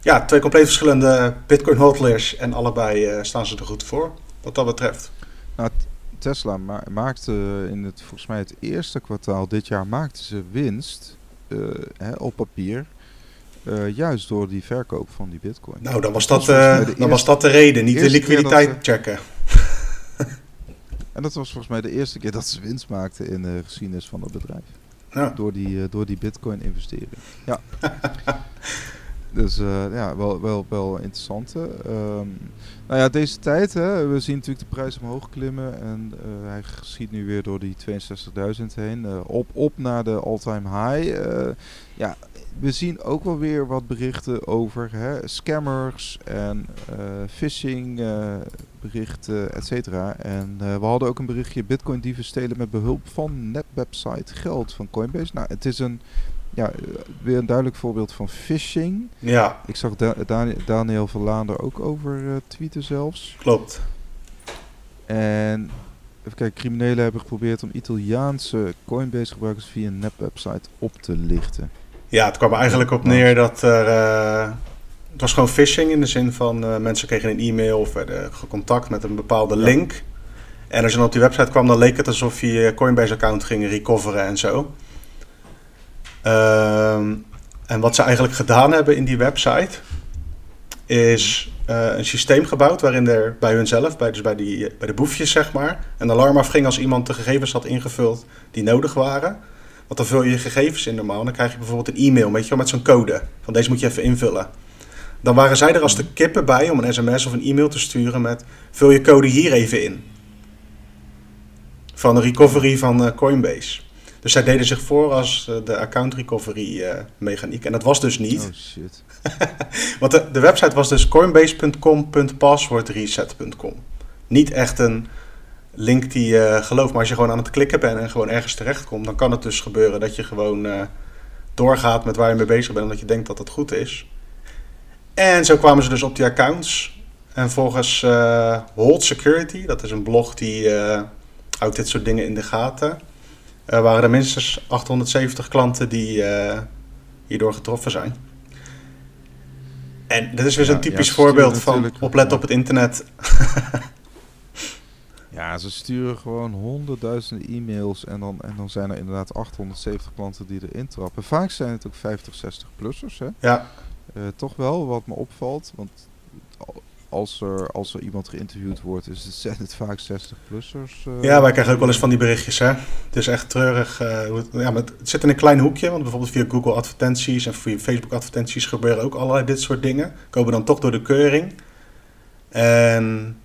ja twee compleet verschillende bitcoin hodlers en allebei uh, staan ze er goed voor, wat dat betreft. Nou, Tesla ma- maakte in het, volgens mij het eerste kwartaal dit jaar maakte ze winst uh, hè, op papier. Uh, juist door die verkoop van die bitcoin. Nou, dan was dat, dat, was uh, dan was dat de reden. Niet de liquiditeit ze, checken. En dat was volgens mij de eerste keer dat ze winst maakte in de geschiedenis van het bedrijf. Ja. Door die, uh, door die bitcoin investering. Ja. Dus uh, ja, wel, wel, wel interessant. Um, nou ja, deze tijd, hè, we zien natuurlijk de prijs omhoog klimmen. En uh, hij schiet nu weer door die tweeënzestigduizend heen. Uh, op, op naar de all-time high. Uh, ja, we zien ook wel weer wat berichten over hè, scammers en uh, phishing uh, berichten, et cetera. En uh, we hadden ook een berichtje, bitcoin dieven stelen met behulp van netwebsite geld van Coinbase. Nou, het is een... Ja, weer een duidelijk voorbeeld van phishing. Ja. Ik zag da- Dan- Daniel Verlaander ook over uh, tweeten zelfs. Klopt. En even kijken, criminelen hebben geprobeerd om Italiaanse Coinbase-gebruikers via een nep-website op te lichten. Ja, het kwam er eigenlijk op neer dat er... Uh, het was gewoon phishing in de zin van uh, mensen kregen een e-mail of werden contact met een bepaalde ja. link. En als je dan op die website kwam, dan leek het alsof je je Coinbase-account ging recoveren en zo. Uh, en wat ze eigenlijk gedaan hebben in die website is uh, een systeem gebouwd waarin er bij hunzelf, bij, dus bij, die, bij de boefjes zeg maar, een alarm afging als iemand de gegevens had ingevuld die nodig waren. Want dan vul je je gegevens in normaal en dan krijg je bijvoorbeeld een e-mail weet je wel, met zo'n code. Van deze moet je even invullen. Dan waren zij er als de kippen bij om een sms of een e-mail te sturen met vul je code hier even in. Van de recovery van uh, Coinbase. Dus zij deden zich voor als uh, de account recovery uh, mechaniek. En dat was dus niet. Oh shit. Want de, de website was dus coinbase punt com punt passwordreset punt com. niet echt een link die je uh, gelooft. Maar als je gewoon aan het klikken bent en gewoon ergens terechtkomt, dan kan het dus gebeuren dat je gewoon uh, doorgaat met waar je mee bezig bent, omdat je denkt dat dat goed is. En zo kwamen ze dus op die accounts. En volgens uh, Hold Security, dat is een blog die uh, houdt dit soort dingen in de gaten, uh, waren er minstens achthonderdzeventig klanten die uh, hierdoor getroffen zijn. En dat is weer zo'n ja, typisch ja, voorbeeld van oplet ja. op het internet. Ja, ze sturen gewoon honderdduizenden e-mails en dan, en dan zijn er inderdaad achthonderdzeventig klanten die erin trappen. Vaak zijn het ook vijftig, zestig-plussers. Hè? Ja. Uh, toch wel, wat me opvalt, want als er, als er iemand geïnterviewd wordt, is het, zijn het vaak zestig-plussers. Uh, ja, wij krijgen ook wel eens van die berichtjes, hè. Het is echt treurig. Uh, ja, maar het zit in een klein hoekje, want bijvoorbeeld via Google advertenties en via Facebook advertenties gebeuren ook allerlei dit soort dingen. Komen dan toch door de keuring. En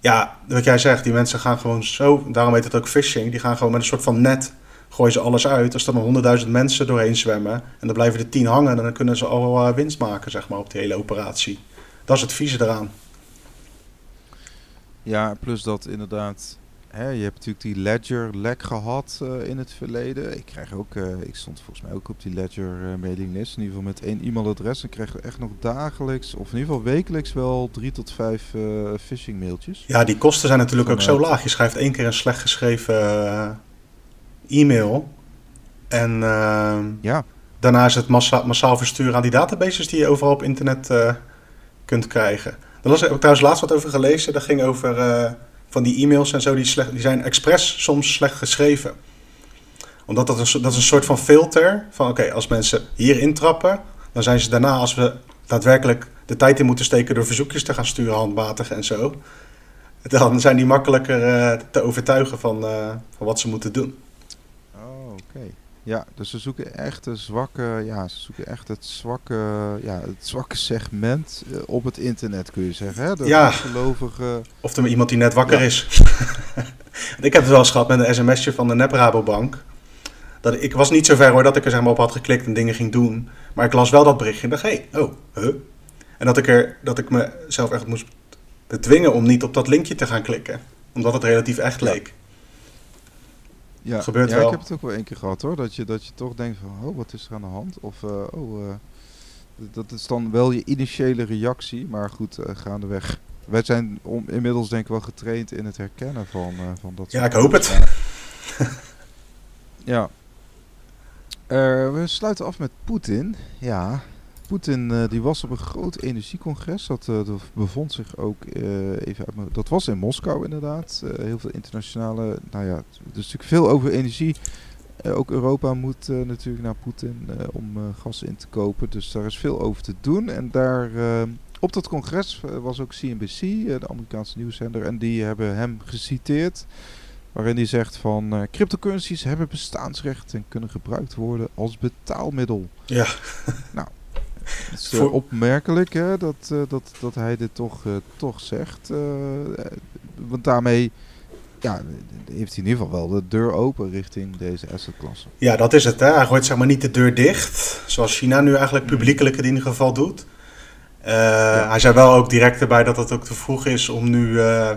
ja, wat jij zegt, die mensen gaan gewoon zo, daarom heet het ook phishing, die gaan gewoon met een soort van net, gooien ze alles uit. Als er dan honderdduizend mensen doorheen zwemmen en dan blijven er tien hangen, dan kunnen ze al winst maken, zeg maar, op die hele operatie. Dat is het vieze eraan. Ja, plus dat inderdaad, hè, je hebt natuurlijk die Ledger-lek gehad uh, in het verleden. Ik krijg ook, uh, ik stond volgens mij ook op die Ledger-mailinglist, in ieder geval met één e-mailadres. En kreeg echt nog dagelijks, of in ieder geval wekelijks wel, drie tot vijf uh, phishing-mailtjes. Ja, die kosten zijn natuurlijk vanuit ook zo laag. Je schrijft één keer een slecht geschreven uh, e-mail en uh, ja. daarna is het massa- massaal versturen aan die databases die je overal op internet uh, kunt krijgen. Daar heb ik trouwens laatst wat over gelezen. Dat ging over uh, van die e-mails en zo. Die, slecht, die zijn expres soms slecht geschreven. Omdat dat, een, dat is een soort van filter. Van oké, okay, als mensen hier intrappen, dan zijn ze daarna, als we daadwerkelijk de tijd in moeten steken door verzoekjes te gaan sturen, handmatig en zo, dan zijn die makkelijker uh, te overtuigen van, uh, van wat ze moeten doen. Oh, oké. Okay. Ja, dus ze zoeken echt een zwakke, ja, ze zoeken echt het zwakke, ja, het zwakke segment op het internet, kun je zeggen, hè? De ja. gelovige. Of er iemand die net wakker ja. is. Ik heb het wel eens gehad met een sms'je van de nep Rabobank. Dat ik was niet zo ver hoor dat ik er zeg maar op had geklikt en dingen ging doen, maar ik las wel dat berichtje en dacht hé, hey, oh, huh. En dat ik er, dat ik mezelf echt moest bedwingen om niet op dat linkje te gaan klikken, omdat het relatief echt leek. Ja. Ja, gebeurt ja wel. Ik heb het ook wel één keer gehad hoor, dat je, dat je toch denkt van, oh, wat is er aan de hand? Of, uh, oh, uh, dat is dan wel je initiële reactie, maar goed, uh, gaandeweg. Wij zijn om, inmiddels denk ik wel getraind in het herkennen van, uh, van dat ja, soort. Ja, ik hoop het. Ja. Uh, we sluiten af met Poetin. Ja, Poetin uh, die was op een groot energiecongres, dat, uh, dat bevond zich ook uh, even uit mijn, dat was in Moskou inderdaad, uh, heel veel internationale, nou ja, er is natuurlijk veel over energie, uh, ook Europa moet uh, natuurlijk naar Poetin uh, om uh, gas in te kopen, dus daar is veel over te doen en daar, uh, op dat congres uh, was ook C N B C, uh, de Amerikaanse nieuwszender, en die hebben hem geciteerd, waarin hij zegt van uh, cryptocurrencies hebben bestaansrecht en kunnen gebruikt worden als betaalmiddel. Ja. Nou. Het is uh, opmerkelijk hè, dat, uh, dat, dat hij dit toch, uh, toch zegt. Uh, want daarmee ja, heeft hij in ieder geval wel de deur open richting deze assetklasse. Ja, dat is het. Hè. Hij gooit zeg maar niet de deur dicht. Zoals China nu eigenlijk publiekelijk het in ieder geval doet. Uh, ja. Hij zei wel ook direct erbij dat het ook te vroeg is om nu uh,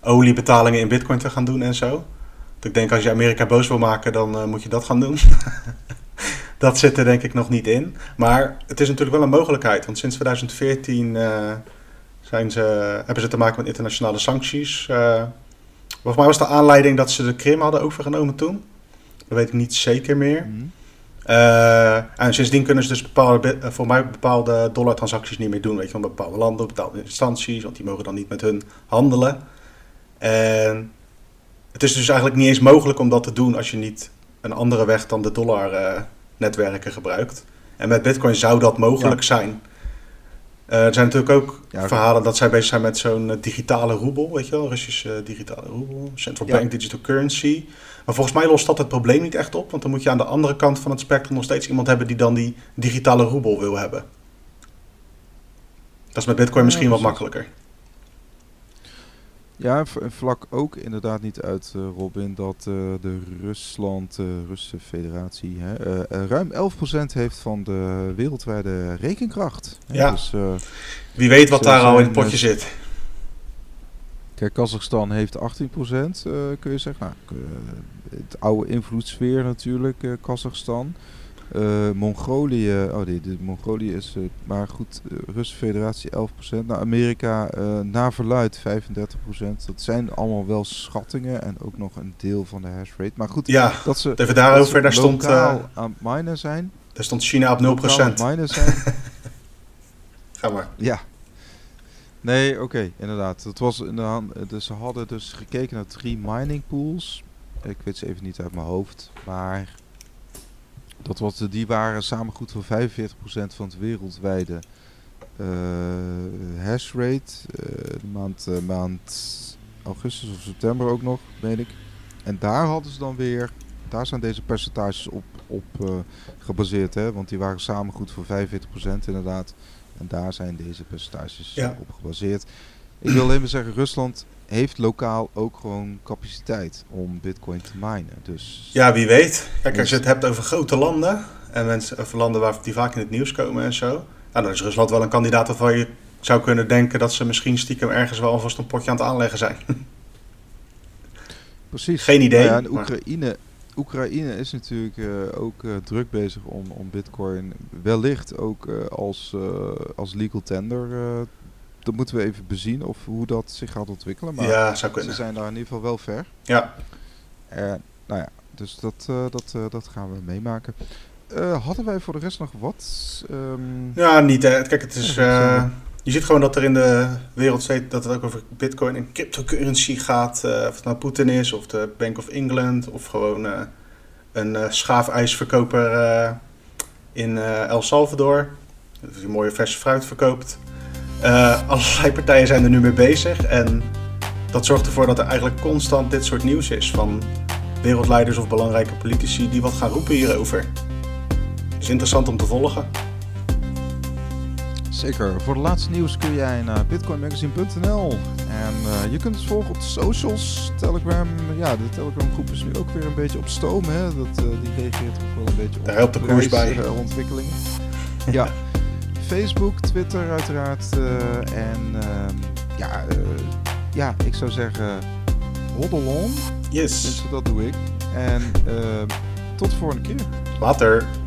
oliebetalingen in bitcoin te gaan doen en zo. Want ik denk als je Amerika boos wil maken, dan uh, moet je dat gaan doen. Dat zit er denk ik nog niet in. Maar het is natuurlijk wel een mogelijkheid. Want sinds twintig veertien uh, zijn ze, hebben ze te maken met internationale sancties. Uh, volgens mij was de aanleiding dat ze de Krim hadden overgenomen toen. Dat weet ik niet zeker meer. Mm. Uh, en sindsdien kunnen ze dus bepaalde, voor mij bepaalde dollartransacties niet meer doen. Weet je, van bepaalde landen, bepaalde instanties. Want die mogen dan niet met hun handelen. En het is dus eigenlijk niet eens mogelijk om dat te doen als je niet een andere weg dan de dollar Uh, netwerken gebruikt. En met Bitcoin zou dat mogelijk ja. zijn. Uh, er zijn natuurlijk ook ja, verhalen dat zij bezig zijn met zo'n digitale roebel, weet je wel, Russische digitale roebel, central ja. bank digital currency. Maar volgens mij lost dat het probleem niet echt op, want dan moet je aan de andere kant van het spectrum nog steeds iemand hebben die dan die digitale roebel wil hebben. Dat is met Bitcoin misschien ja, wat makkelijker. Ja, en vlak ook inderdaad niet uit, uh, Robin, dat uh, de Rusland, uh, Russische federatie, hè, uh, ruim elf procent heeft van de wereldwijde rekenkracht. Hè, ja, dus, uh, wie weet wat daar al in het potje zit. Kijk, Kazachstan heeft achttien procent, uh, kun je zeggen. Nou, uh, het oude invloedssfeer natuurlijk, uh, Kazachstan. Uh, Mongolië, oh nee, de Mongolië is, uh, maar goed, uh, Russische Federatie elf procent. Nou, Amerika, uh, naar verluid vijfendertig procent. Dat zijn allemaal wel schattingen en ook nog een deel van de hash rate. Maar goed, ja, dat ze, even daarover, daar stond uh, aan minen zijn. Daar stond China op nul procent. Minen zijn. Ga maar. Ja. Nee, oké, okay, inderdaad. Dat was in de hand, dus ze hadden dus gekeken naar drie mining pools. Ik weet ze even niet uit mijn hoofd, maar dat was de, die waren samen goed voor vijfenveertig procent van het wereldwijde uh, hashrate. Uh, de maand, uh, maand augustus of september ook nog, meen ik. En daar hadden ze dan weer, daar zijn deze percentages op, op uh, gebaseerd, hè? Want die waren samen goed voor vijfenveertig procent inderdaad. En daar zijn deze percentages ja. op gebaseerd. Ik wil alleen maar zeggen, Rusland heeft lokaal ook gewoon capaciteit om bitcoin te minen. Dus ja, wie weet. Kijk, als je het hebt over grote landen en mensen, over landen waar die vaak in het nieuws komen en zo. Nou, dan is Rusland wel een kandidaat waarvan je zou kunnen denken dat ze misschien stiekem ergens wel alvast een potje aan het aanleggen zijn. Precies. Geen idee. Ja, en Oekraïne... Maar... Oekraïne is natuurlijk uh, ook uh, druk bezig om, om bitcoin wellicht ook uh, als, uh, als legal tender. Uh, dat moeten we even bezien of hoe dat zich gaat ontwikkelen. Maar ja, zou kunnen. Ze zijn daar in ieder geval wel ver. Ja. Uh, nou ja, dus dat, uh, dat, uh, dat gaan we meemaken. Uh, hadden wij voor de rest nog wat? Um... Ja, niet. Hè. Kijk, het is... Uh, je ziet gewoon dat er in de wereld steeds dat het ook over bitcoin en cryptocurrency gaat. Uh, of het nou Poetin is, of de Bank of England, of gewoon uh, een uh, schaafijsverkoper uh, in uh, El Salvador. Dat hij mooie verse fruit verkoopt. Uh, allerlei partijen zijn er nu mee bezig. En dat zorgt ervoor dat er eigenlijk constant dit soort nieuws is van wereldleiders of belangrijke politici die wat gaan roepen hierover. Is interessant om te volgen. Zeker. Voor de laatste nieuws kun jij naar bitcoin magazine punt n l en uh, je kunt het volgen op de socials. Telegram, ja, de Telegram groep is nu ook weer een beetje op stoom, hè. Dat, uh, die reageert ook wel een beetje op. Daar helpt de koers bij. Uh, ontwikkelingen. Ja. Facebook, Twitter uiteraard uh, en uh, ja, uh, ja, ik zou zeggen hodl on. Yes. Dus dat doe ik. En uh, tot de volgende keer. Later.